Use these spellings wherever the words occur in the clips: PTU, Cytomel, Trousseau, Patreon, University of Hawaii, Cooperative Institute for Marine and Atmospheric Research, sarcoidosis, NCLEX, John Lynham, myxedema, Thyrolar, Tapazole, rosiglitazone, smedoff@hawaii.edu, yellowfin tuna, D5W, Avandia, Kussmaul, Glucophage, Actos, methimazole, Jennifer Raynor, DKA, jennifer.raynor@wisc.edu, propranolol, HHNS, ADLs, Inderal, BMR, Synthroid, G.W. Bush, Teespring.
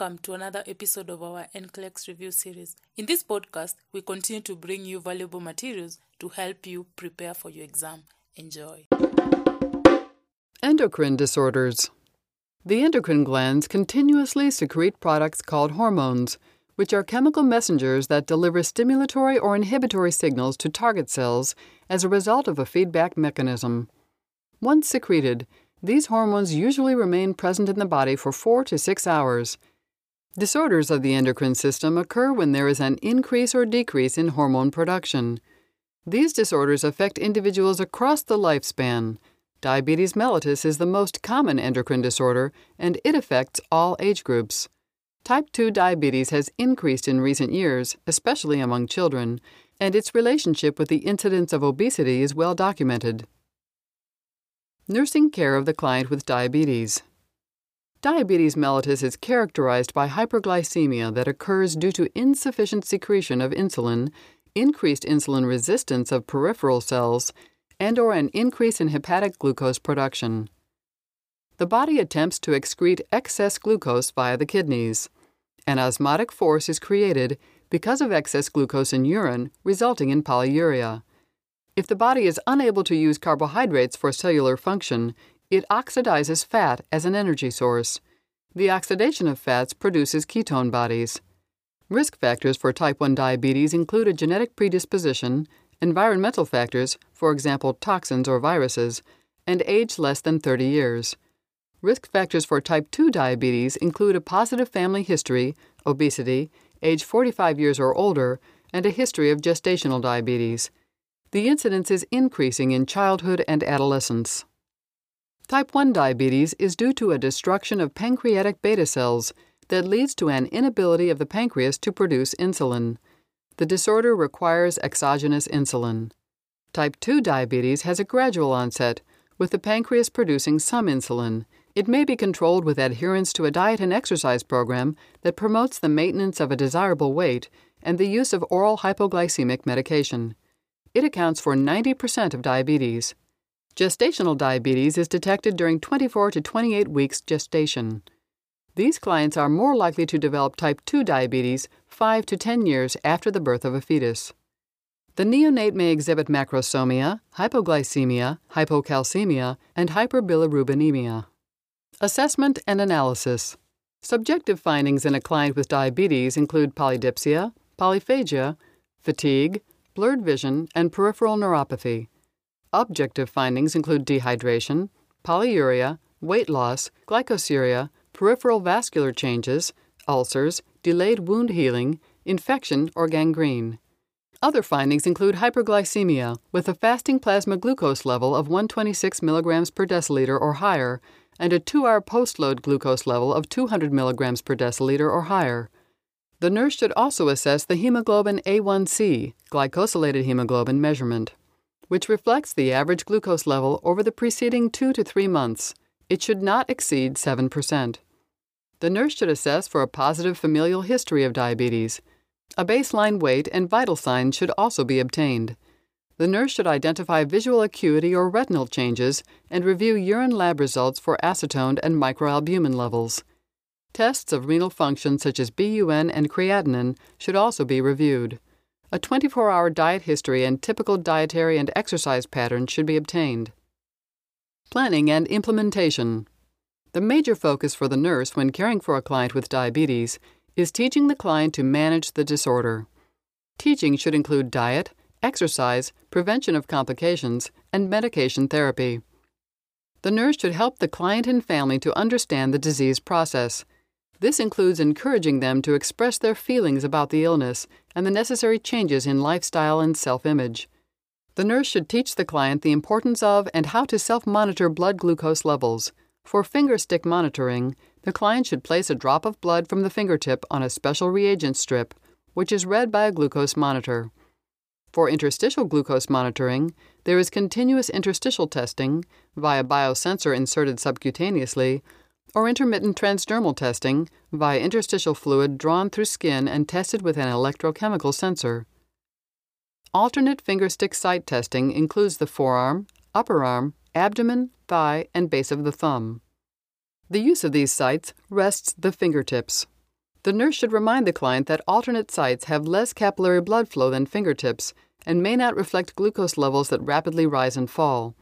Welcome to another episode of our NCLEX review series. In this podcast, we continue to bring you valuable materials to help you prepare for your exam. Enjoy. Endocrine disorders. The endocrine glands continuously secrete products called hormones, which are chemical messengers that deliver stimulatory or inhibitory signals to target cells as a result of a feedback mechanism. Once secreted, these hormones usually remain present in the body for 4 to 6 hours. Disorders of the endocrine system occur when there is an increase or decrease in hormone production. These disorders affect individuals across the lifespan. Diabetes mellitus is the most common endocrine disorder, and it affects all age groups. Type 2 diabetes has increased in recent years, especially among children, and its relationship with the incidence of obesity is well documented. Nursing care of the client with diabetes. Diabetes mellitus is characterized by hyperglycemia that occurs due to insufficient secretion of insulin, increased insulin resistance of peripheral cells, and/or an increase in hepatic glucose production. The body attempts to excrete excess glucose via the kidneys. An osmotic force is created because of excess glucose in urine, resulting in polyuria. If the body is unable to use carbohydrates for cellular function, it oxidizes fat as an energy source. The oxidation of fats produces ketone bodies. Risk factors for type 1 diabetes include a genetic predisposition, environmental factors, for example toxins or viruses, and age less than 30 years. Risk factors for type 2 diabetes include a positive family history, obesity, age 45 years or older, and a history of gestational diabetes. The incidence is increasing in childhood and adolescence. Type 1 diabetes is due to a destruction of pancreatic beta cells that leads to an inability of the pancreas to produce insulin. The disorder requires exogenous insulin. Type 2 diabetes has a gradual onset, with the pancreas producing some insulin. It may be controlled with adherence to a diet and exercise program that promotes the maintenance of a desirable weight and the use of oral hypoglycemic medication. It accounts for 90% of diabetes. Gestational diabetes is detected during 24 to 28 weeks gestation. These clients are more likely to develop type 2 diabetes 5 to 10 years after the birth of a fetus. The neonate may exhibit macrosomia, hypoglycemia, hypocalcemia, and hyperbilirubinemia. Assessment and analysis. Subjective findings in a client with diabetes include polydipsia, polyphagia, fatigue, blurred vision, and peripheral neuropathy. Objective findings include dehydration, polyuria, weight loss, glycosuria, peripheral vascular changes, ulcers, delayed wound healing, infection, or gangrene. Other findings include hyperglycemia with a fasting plasma glucose level of 126 milligrams per deciliter or higher and a 2-hour post-load glucose level of 200 milligrams per deciliter or higher. The nurse should also assess the hemoglobin A1C, glycosylated hemoglobin measurement, which reflects the average glucose level over the preceding 2 to 3 months. It should not exceed 7%. The nurse should assess for a positive familial history of diabetes. A baseline weight and vital signs should also be obtained. The nurse should identify visual acuity or retinal changes and review urine lab results for acetone and microalbumin levels. Tests of renal function such as BUN and creatinine should also be reviewed. A 24-hour diet history and typical dietary and exercise patterns should be obtained. Planning and implementation. The major focus for the nurse when caring for a client with diabetes is teaching the client to manage the disorder. Teaching should include diet, exercise, prevention of complications, and medication therapy. The nurse should help the client and family to understand the disease process. This includes encouraging them to express their feelings about the illness and the necessary changes in lifestyle and self-image. The nurse should teach the client the importance of and how to self-monitor blood glucose levels. For finger stick monitoring, the client should place a drop of blood from the fingertip on a special reagent strip, which is read by a glucose monitor. For interstitial glucose monitoring, there is continuous interstitial testing via biosensor inserted subcutaneously, or intermittent transdermal testing via interstitial fluid drawn through skin and tested with an electrochemical sensor. Alternate fingerstick site testing includes the forearm, upper arm, abdomen, thigh, and base of the thumb. The use of these sites rests the fingertips. The nurse should remind the client that alternate sites have less capillary blood flow than fingertips and may not reflect glucose levels that rapidly rise and fall.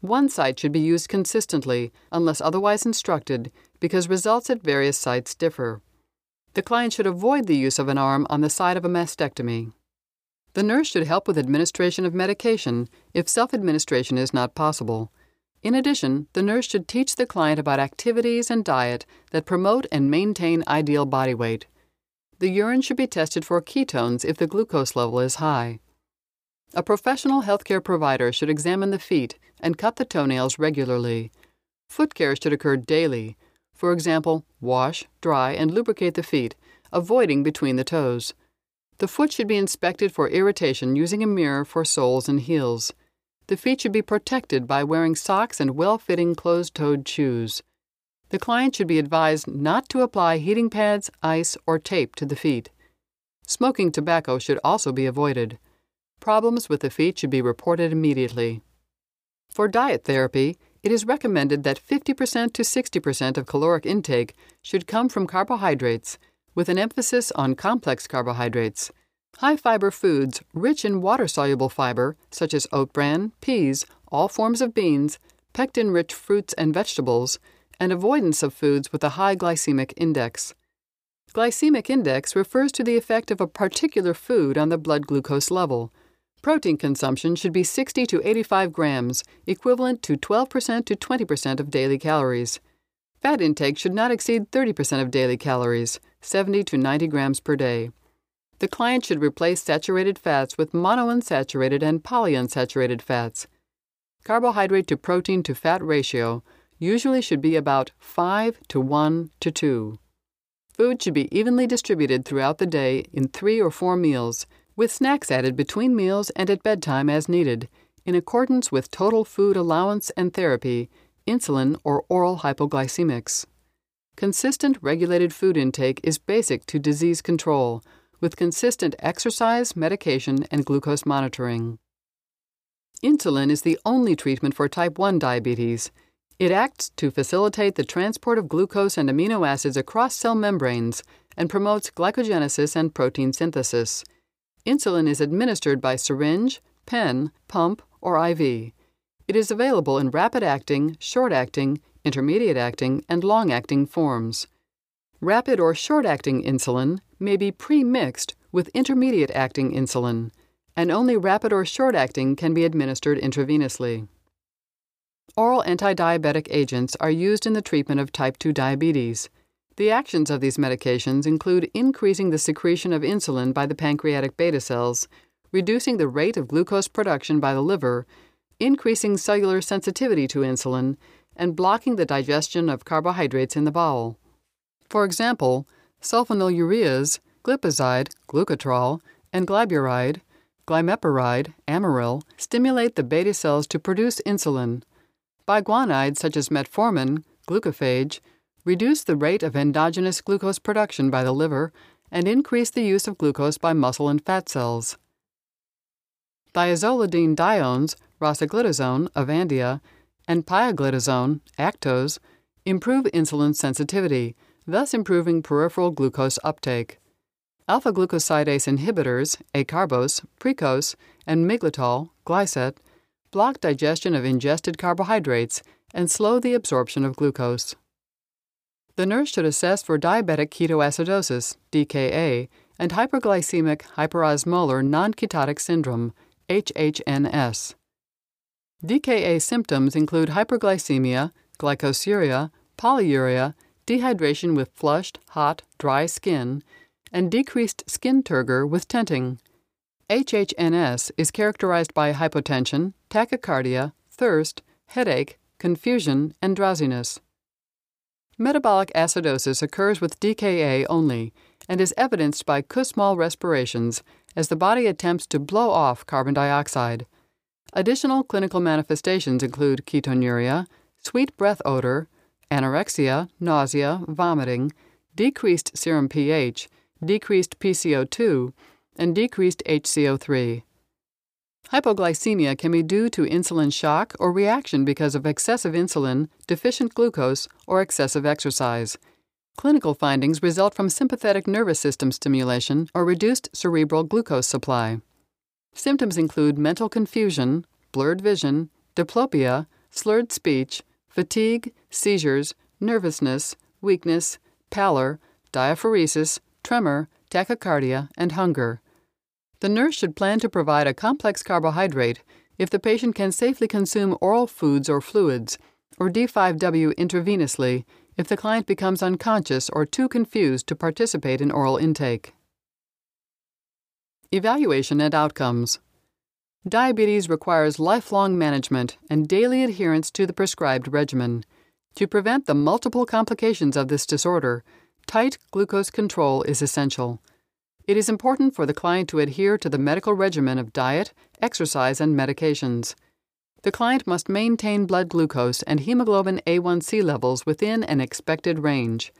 One site should be used consistently, unless otherwise instructed, because results at various sites differ. The client should avoid the use of an arm on the side of a mastectomy. The nurse should help with administration of medication if self-administration is not possible. In addition, the nurse should teach the client about activities and diet that promote and maintain ideal body weight. The urine should be tested for ketones if the glucose level is high. A professional healthcare provider should examine the feet and cut the toenails regularly. Foot care should occur daily. For example, wash, dry, and lubricate the feet, avoiding between the toes. The foot should be inspected for irritation using a mirror for soles and heels. The feet should be protected by wearing socks and well-fitting closed-toed shoes. The client should be advised not to apply heating pads, ice, or tape to the feet. Smoking tobacco should also be avoided. Problems with the feet should be reported immediately. For diet therapy, it is recommended that 50% to 60% of caloric intake should come from carbohydrates, with an emphasis on complex carbohydrates. High-fiber foods rich in water-soluble fiber, such as oat bran, peas, all forms of beans, pectin-rich fruits and vegetables, and avoidance of foods with a high glycemic index. Glycemic index refers to the effect of a particular food on the blood glucose level. Protein consumption should be 60 to 85 grams, equivalent to 12% to 20% of daily calories. Fat intake should not exceed 30% of daily calories, 70 to 90 grams per day. The client should replace saturated fats with monounsaturated and polyunsaturated fats. Carbohydrate to protein to fat ratio usually should be about 5:1:2. Food should be evenly distributed throughout the day in 3 or 4 meals, with snacks added between meals and at bedtime as needed, in accordance with total food allowance and therapy, insulin or oral hypoglycemics. Consistent regulated food intake is basic to disease control, with consistent exercise, medication, and glucose monitoring. Insulin is the only treatment for type 1 diabetes. It acts to facilitate the transport of glucose and amino acids across cell membranes and promotes glycogenesis and protein synthesis. Insulin is administered by syringe, pen, pump, or IV. It is available in rapid-acting, short-acting, intermediate-acting, and long-acting forms. Rapid or short-acting insulin may be pre-mixed with intermediate-acting insulin, and only rapid or short-acting can be administered intravenously. Oral antidiabetic agents are used in the treatment of type 2 diabetes. The actions of these medications include increasing the secretion of insulin by the pancreatic beta cells, reducing the rate of glucose production by the liver, increasing cellular sensitivity to insulin, and blocking the digestion of carbohydrates in the bowel. For example, sulfonylureas, glipizide, glucotrol, and gliburide, glimepiride, Amaryl, stimulate the beta cells to produce insulin. Biguanides such as metformin, glucophage, reduce the rate of endogenous glucose production by the liver and increase the use of glucose by muscle and fat cells. Thiazolidine diones, rosiglitazone, Avandia, and pioglitazone, Actos, improve insulin sensitivity, thus improving peripheral glucose uptake. Alpha-glucosidase inhibitors, acarbose, precose, and miglatol, Glycet, block digestion of ingested carbohydrates and slow the absorption of glucose. The nurse should assess for diabetic ketoacidosis, DKA, and hyperglycemic hyperosmolar non-ketotic syndrome, HHNS. DKA symptoms include hyperglycemia, glycosuria, polyuria, dehydration with flushed, hot, dry skin, and decreased skin turgor with tenting. HHNS is characterized by hypotension, tachycardia, thirst, headache, confusion, and drowsiness. Metabolic acidosis occurs with DKA only and is evidenced by Kussmaul respirations as the body attempts to blow off carbon dioxide. Additional clinical manifestations include ketonuria, sweet breath odor, anorexia, nausea, vomiting, decreased serum pH, decreased PCO2, and decreased HCO3. Hypoglycemia can be due to insulin shock or reaction because of excessive insulin, deficient glucose, or excessive exercise. Clinical findings result from sympathetic nervous system stimulation or reduced cerebral glucose supply. Symptoms include mental confusion, blurred vision, diplopia, slurred speech, fatigue, seizures, nervousness, weakness, pallor, diaphoresis, tremor, tachycardia, and hunger. The nurse should plan to provide a complex carbohydrate if the patient can safely consume oral foods or fluids, or D5W intravenously if the client becomes unconscious or too confused to participate in oral intake. Evaluation and outcomes. Diabetes requires lifelong management and daily adherence to the prescribed regimen. To prevent the multiple complications of this disorder, tight glucose control is essential. It is important for the client to adhere to the medical regimen of diet, exercise, and medications. The client must maintain blood glucose and hemoglobin A1C levels within an expected range.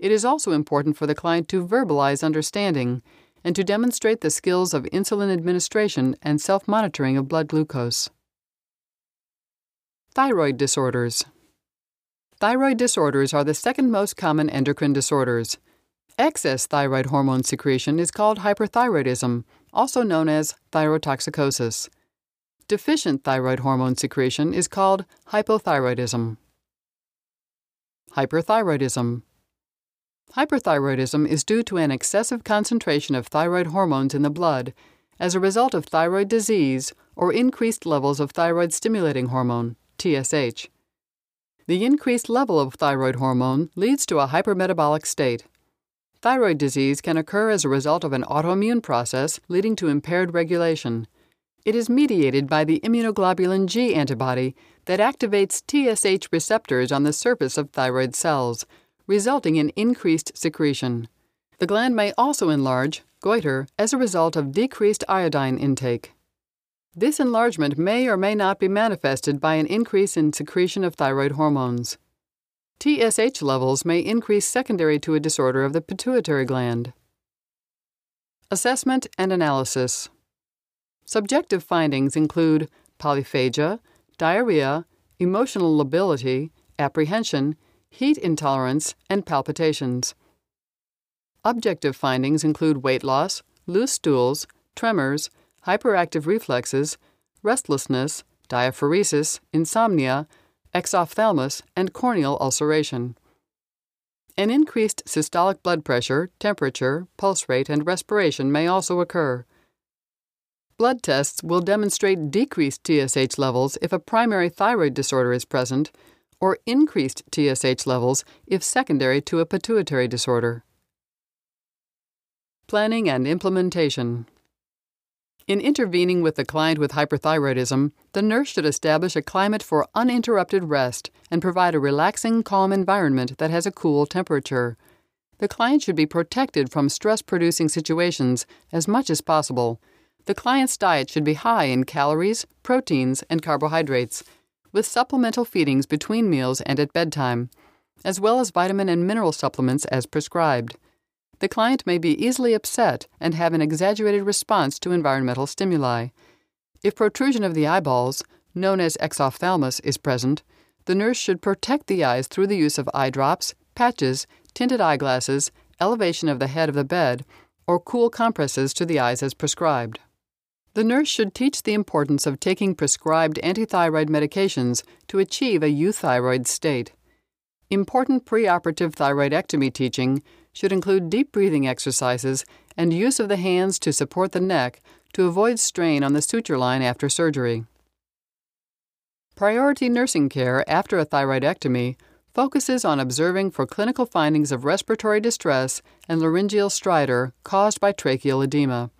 It is also important for the client to verbalize understanding and to demonstrate the skills of insulin administration and self-monitoring of blood glucose. Thyroid disorders. Thyroid disorders are the second most common endocrine disorders. Excess thyroid hormone secretion is called hyperthyroidism, also known as thyrotoxicosis. Deficient thyroid hormone secretion is called hypothyroidism. Hyperthyroidism. Hyperthyroidism is due to an excessive concentration of thyroid hormones in the blood as a result of thyroid disease or increased levels of thyroid-stimulating hormone, TSH. The increased level of thyroid hormone leads to a hypermetabolic state. Thyroid disease can occur as a result of an autoimmune process leading to impaired regulation. It is mediated by the immunoglobulin G antibody that activates TSH receptors on the surface of thyroid cells, resulting in increased secretion. The gland may also enlarge, goiter, as a result of decreased iodine intake. This enlargement may or may not be manifested by an increase in secretion of thyroid hormones. TSH levels may increase secondary to a disorder of the pituitary gland. Assessment and analysis. Subjective findings include polyphagia, diarrhea, emotional lability, apprehension, heat intolerance, and palpitations. Objective findings include weight loss, loose stools, tremors, hyperactive reflexes, restlessness, diaphoresis, insomnia, exophthalmos, and corneal ulceration. An increased systolic blood pressure, temperature, pulse rate, and respiration may also occur. Blood tests will demonstrate decreased TSH levels if a primary thyroid disorder is present, or increased TSH levels if secondary to a pituitary disorder. Planning and implementation. In intervening with the client with hyperthyroidism, the nurse should establish a climate for uninterrupted rest and provide a relaxing, calm environment that has a cool temperature. The client should be protected from stress-producing situations as much as possible. The client's diet should be high in calories, proteins, and carbohydrates, with supplemental feedings between meals and at bedtime, as well as vitamin and mineral supplements as prescribed. The client may be easily upset and have an exaggerated response to environmental stimuli. If protrusion of the eyeballs, known as exophthalmos, is present, the nurse should protect the eyes through the use of eye drops, patches, tinted eyeglasses, elevation of the head of the bed, or cool compresses to the eyes as prescribed. The nurse should teach the importance of taking prescribed antithyroid medications to achieve a euthyroid state. Important preoperative thyroidectomy teaching should include deep breathing exercises and use of the hands to support the neck to avoid strain on the suture line after surgery. Priority nursing care after a thyroidectomy focuses on observing for clinical findings of respiratory distress and laryngeal stridor caused by tracheal edema.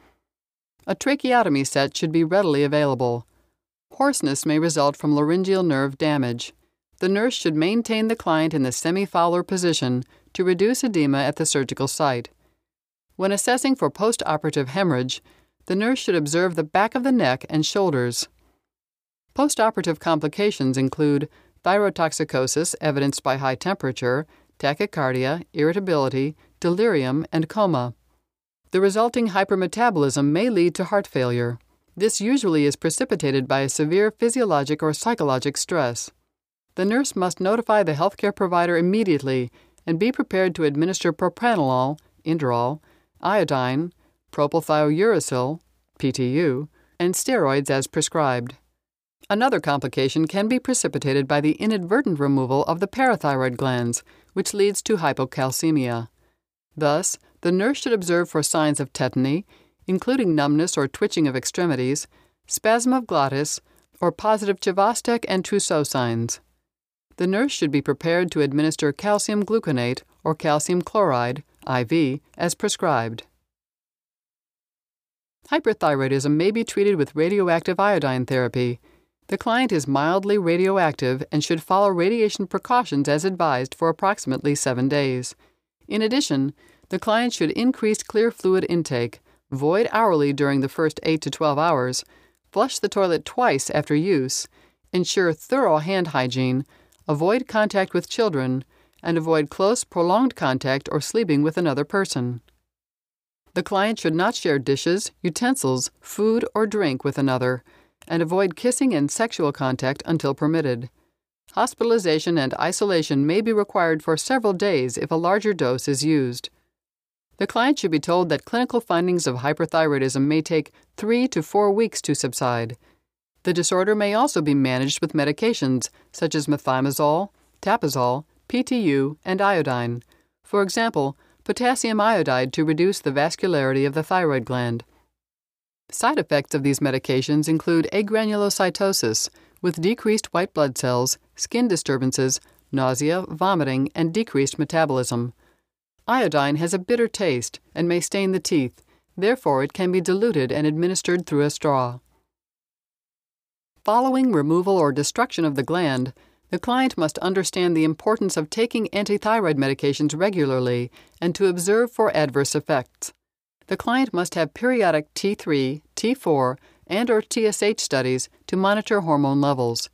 A tracheotomy set should be readily available. Hoarseness may result from laryngeal nerve damage. The nurse should maintain the client in the semi-Fowler position to reduce edema at the surgical site. When assessing for postoperative hemorrhage, the nurse should observe the back of the neck and shoulders. Postoperative complications include thyrotoxicosis evidenced by high temperature, tachycardia, irritability, delirium, and coma. The resulting hypermetabolism may lead to heart failure. This usually is precipitated by a severe physiologic or psychologic stress. The nurse must notify the healthcare provider immediately and be prepared to administer propranolol, Inderal, iodine, propylthiouracil, PTU, and steroids as prescribed. Another complication can be precipitated by the inadvertent removal of the parathyroid glands, which leads to hypocalcemia. Thus, the nurse should observe for signs of tetany, including numbness or twitching of extremities, spasm of glottis, or positive Chvostek and Trousseau signs. The nurse should be prepared to administer calcium gluconate or calcium chloride, IV, as prescribed. Hyperthyroidism may be treated with radioactive iodine therapy. The client is mildly radioactive and should follow radiation precautions as advised for approximately 7 days. In addition, the client should increase clear fluid intake, void hourly during the first 8 to 12 hours, flush the toilet twice after use, ensure thorough hand hygiene, avoid contact with children, and avoid close, prolonged contact or sleeping with another person. The client should not share dishes, utensils, food, or drink with another, and avoid kissing and sexual contact until permitted. Hospitalization and isolation may be required for several days if a larger dose is used. The client should be told that clinical findings of hyperthyroidism may take 3 to 4 weeks to subside. The disorder may also be managed with medications such as methimazole, Tapazole, PTU, and iodine. For example, potassium iodide to reduce the vascularity of the thyroid gland. Side effects of these medications include agranulocytosis, with decreased white blood cells, skin disturbances, nausea, vomiting, and decreased metabolism. Iodine has a bitter taste and may stain the teeth, therefore it can be diluted and administered through a straw. Following removal or destruction of the gland, the client must understand the importance of taking antithyroid medications regularly and to observe for adverse effects. The client must have periodic T3, T4, and/or TSH studies to monitor hormone levels.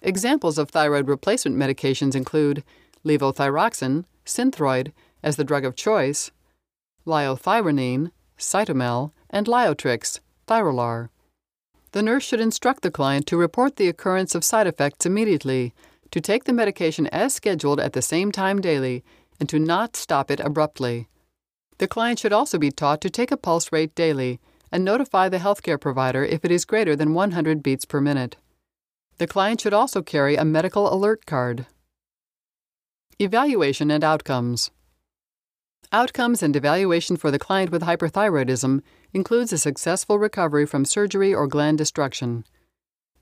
Examples of thyroid replacement medications include levothyroxine, Synthroid, as the drug of choice, liothyronine, Cytomel, and Liotrix, Thyrolar. The nurse should instruct the client to report the occurrence of side effects immediately, to take the medication as scheduled at the same time daily, and to not stop it abruptly. The client should also be taught to take a pulse rate daily and notify the healthcare provider if it is greater than 100 beats per minute. The client should also carry a medical alert card. Evaluation and outcomes. Outcomes and evaluation for the client with hyperthyroidism includes a successful recovery from surgery or gland destruction.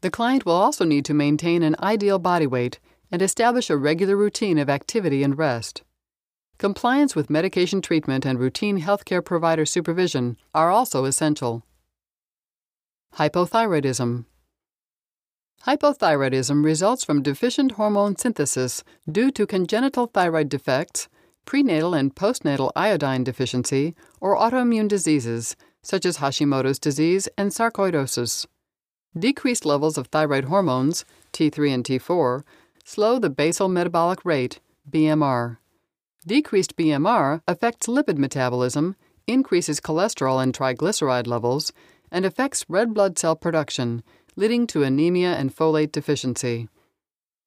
The client will also need to maintain an ideal body weight and establish a regular routine of activity and rest. Compliance with medication treatment and routine healthcare provider supervision are also essential. Hypothyroidism. Hypothyroidism results from deficient hormone synthesis due to congenital thyroid defects, prenatal and postnatal iodine deficiency, or autoimmune diseases, such as Hashimoto's disease and sarcoidosis. Decreased levels of thyroid hormones, T3 and T4, slow the basal metabolic rate, BMR. Decreased BMR affects lipid metabolism, increases cholesterol and triglyceride levels, and affects red blood cell production, leading to anemia and folate deficiency.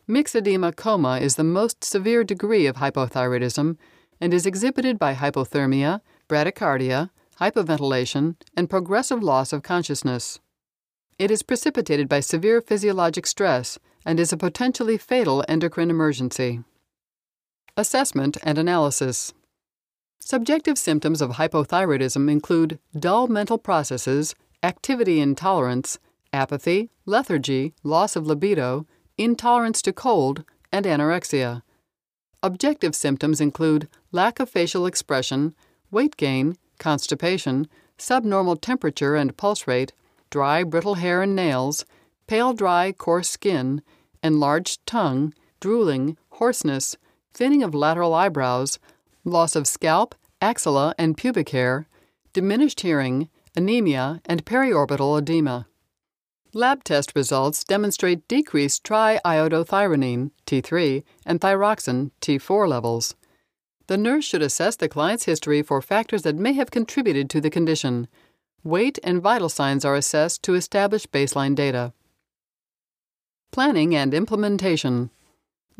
Myxedema coma is the most severe degree of hypothyroidism and is exhibited by hypothermia, bradycardia, hypoventilation, and progressive loss of consciousness. It is precipitated by severe physiologic stress and is a potentially fatal endocrine emergency. Assessment and analysis. Subjective symptoms of hypothyroidism include dull mental processes, activity intolerance, apathy, lethargy, loss of libido, intolerance to cold, and anorexia. Objective symptoms include lack of facial expression, weight gain, constipation, subnormal temperature and pulse rate, dry, brittle hair and nails, pale, dry, coarse skin, enlarged tongue, drooling, hoarseness, thinning of lateral eyebrows, loss of scalp, axilla, and pubic hair, diminished hearing, anemia, and periorbital edema. Lab test results demonstrate decreased triiodothyronine, T3, and thyroxine, T4 levels. The nurse should assess the client's history for factors that may have contributed to the condition. Weight and vital signs are assessed to establish baseline data. Planning and implementation.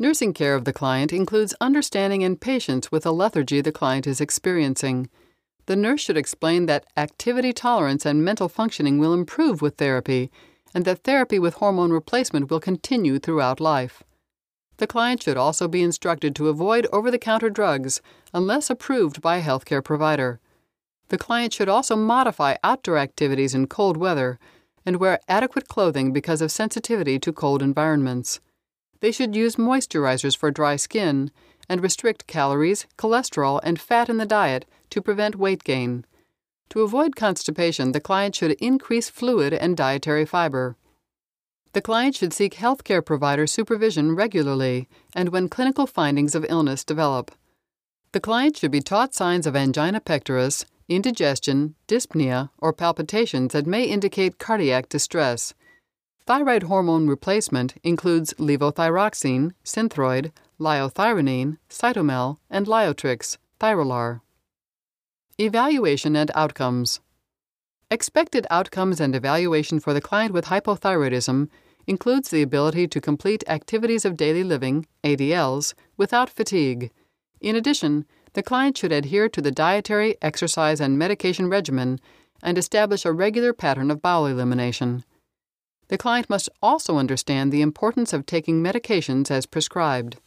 Nursing care of the client includes understanding and patience with the lethargy the client is experiencing. The nurse should explain that activity tolerance and mental functioning will improve with therapy, and that therapy with hormone replacement will continue throughout life. The client should also be instructed to avoid over-the-counter drugs unless approved by a healthcare provider. The client should also modify outdoor activities in cold weather and wear adequate clothing because of sensitivity to cold environments. They should use moisturizers for dry skin and restrict calories, cholesterol, and fat in the diet to prevent weight gain. To avoid constipation, the client should increase fluid and dietary fiber. The client should seek healthcare provider supervision regularly and when clinical findings of illness develop. The client should be taught signs of angina pectoris, indigestion, dyspnea, or palpitations that may indicate cardiac distress. Thyroid hormone replacement includes levothyroxine, Synthroid, liothyronine, Cytomel, and Liotrix, Thyrolar. Evaluation and outcomes. Expected outcomes and evaluation for the client with hypothyroidism includes the ability to complete activities of daily living, ADLs, without fatigue. In addition, the client should adhere to the dietary, exercise, and medication regimen and establish a regular pattern of bowel elimination. The client must also understand the importance of taking medications as prescribed.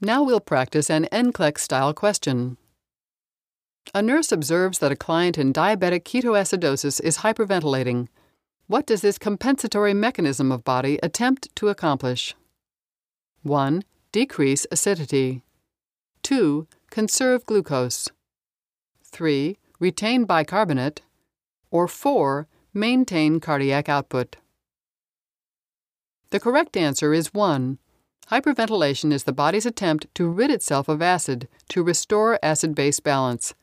Now we'll practice an NCLEX-style question. A nurse observes that a client in diabetic ketoacidosis is hyperventilating. What does this compensatory mechanism of body attempt to accomplish? 1. Decrease acidity. 2. Conserve glucose. 3. Retain bicarbonate. Or 4. Maintain cardiac output. The correct answer is 1. Hyperventilation is the body's attempt to rid itself of acid to restore acid-base balance.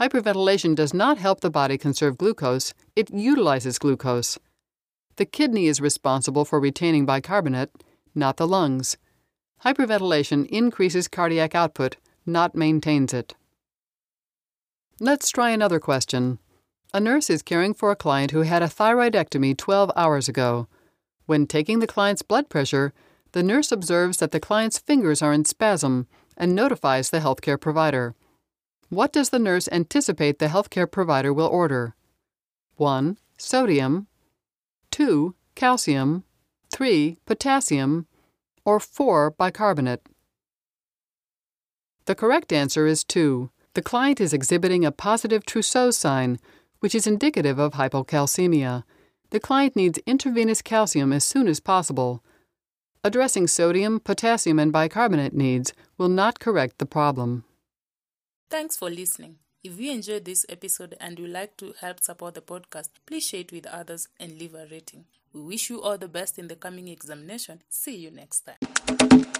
Hyperventilation does not help the body conserve glucose, it utilizes glucose. The kidney is responsible for retaining bicarbonate, not the lungs. Hyperventilation increases cardiac output, not maintains it. Let's try another question. A nurse is caring for a client who had a thyroidectomy 12 hours ago. When taking the client's blood pressure, the nurse observes that the client's fingers are in spasm and notifies the healthcare provider. What does the nurse anticipate the healthcare provider will order? 1. Sodium. 2. Calcium. 3. Potassium. Or 4. Bicarbonate. The correct answer is 2. The client is exhibiting a positive Trousseau sign, which is indicative of hypocalcemia. The client needs intravenous calcium as soon as possible. Addressing sodium, potassium, and bicarbonate needs will not correct the problem. Thanks for listening. If you enjoyed this episode and would like to help support the podcast, please share it with others and leave a rating. We wish you all the best in the coming examination. See you next time.